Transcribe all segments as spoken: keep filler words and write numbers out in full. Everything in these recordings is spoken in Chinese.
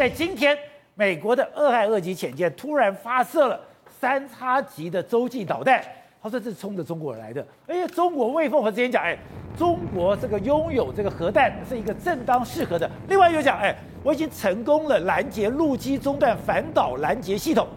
在今天，美国的俄亥俄级潜舰突然发射了三叉戟的洲际导弹，他说这是冲着中国来的。而且中国魏凤和之前讲，哎，中国这个拥有这个核弹是一个正当适合的。另外又讲，哎，我已经成功了拦截陆基中段反导拦截系统，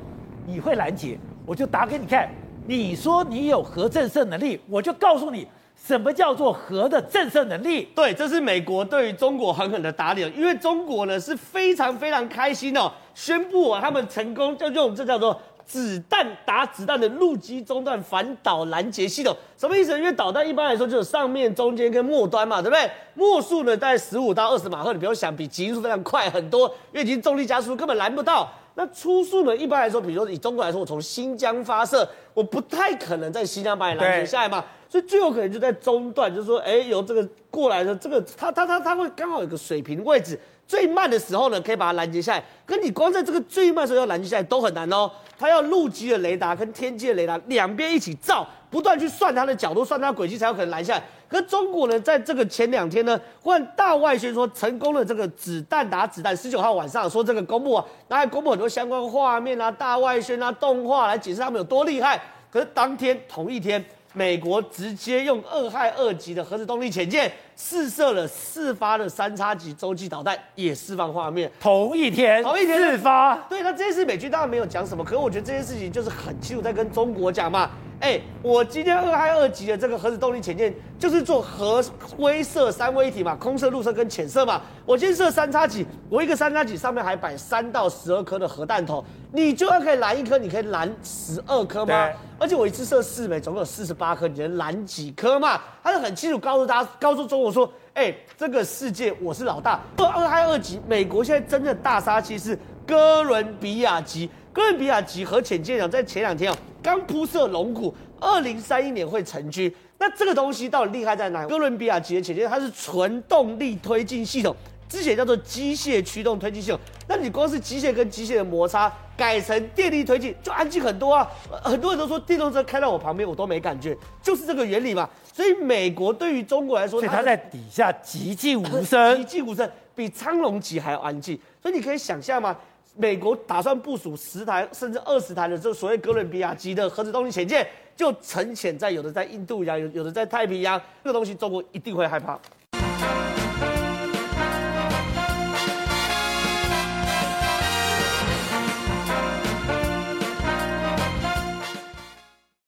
你会拦截，我就打给你看。你说你有核震慑能力，我就告诉你。什么叫做核的震慑能力？对，这是美国对于中国狠狠的打脸，因为中国呢是非常非常开心哦，宣布啊他们成功就用这叫做子弹打子弹的陆基中段反导拦截系统，什么意思？因为导弹一般来说就有上面、中间跟末端嘛，对不对？末速呢大概十五到二十马赫，你不用想，比极音速非常快很多，因为已经重力加速根本拦不到。那初速呢？一般来说，比如说以中国来说，我从新疆发射，我不太可能在新疆把你拦截下来嘛，所以最有可能就在中段，就是说，哎，由这个过来的这个，它它它它会刚好有个水平位置，最慢的时候呢，可以把它拦截下来。可你光在这个最慢的时候要拦截下来都很难哦，它要陆基的雷达跟天基的雷达两边一起照，不断去算它的角度、算它的轨迹，才有可能拦下来。可是中国呢，在这个前两天呢，忽然大外宣说成功了这个子弹打子弹，十九号晚上说这个公布啊，然后还公布很多相关画面啊、大外宣啊、动画来解释他们有多厉害。可是当天同一天，美国直接用俄亥俄级的核子动力潜舰试射了四发的三叉戟洲际导弹，也释放画面。同一天，同一天四发。对，那这件事美军当然没有讲什么，可是我觉得这件事情就是很清楚在跟中国讲嘛。哎，我今天俄亥俄级的这个核子动力潜舰就是做核威射三位一体嘛，空射、陆射跟潜射嘛。我今天射三叉戟，我一个三叉戟上面还摆三到十二颗的核弹头，你就要可以拦一颗，你可以拦十二颗吗？而且我一次射四枚，总共有四十八颗，你能拦几颗嘛？他是很清楚告诉大家，告诉中国说，哎，这个世界我是老大。俄亥俄级，美国现在真的大杀器是哥伦比亚级。哥伦比亚级核潜舰长在前两天哦，刚铺设龙骨，二零三一年会成军。那这个东西到底厉害在哪？哥伦比亚级的潜舰它是纯动力推进系统，之前叫做机械驱动推进系统。那你光是机械跟机械的摩擦，改成电力推进就安静很多啊。很多人都说电动车开到我旁边我都没感觉，就是这个原理嘛。所以美国对于中国来说，所以它在底下寂静无声，寂静无声比苍龙级还要安静。所以你可以想象吗？美国打算部署十台甚至二十台的这所谓哥伦比亚级的核子动力潜舰，就沉潜在有的在印度洋，有的在太平洋，这个东西中国一定会害怕。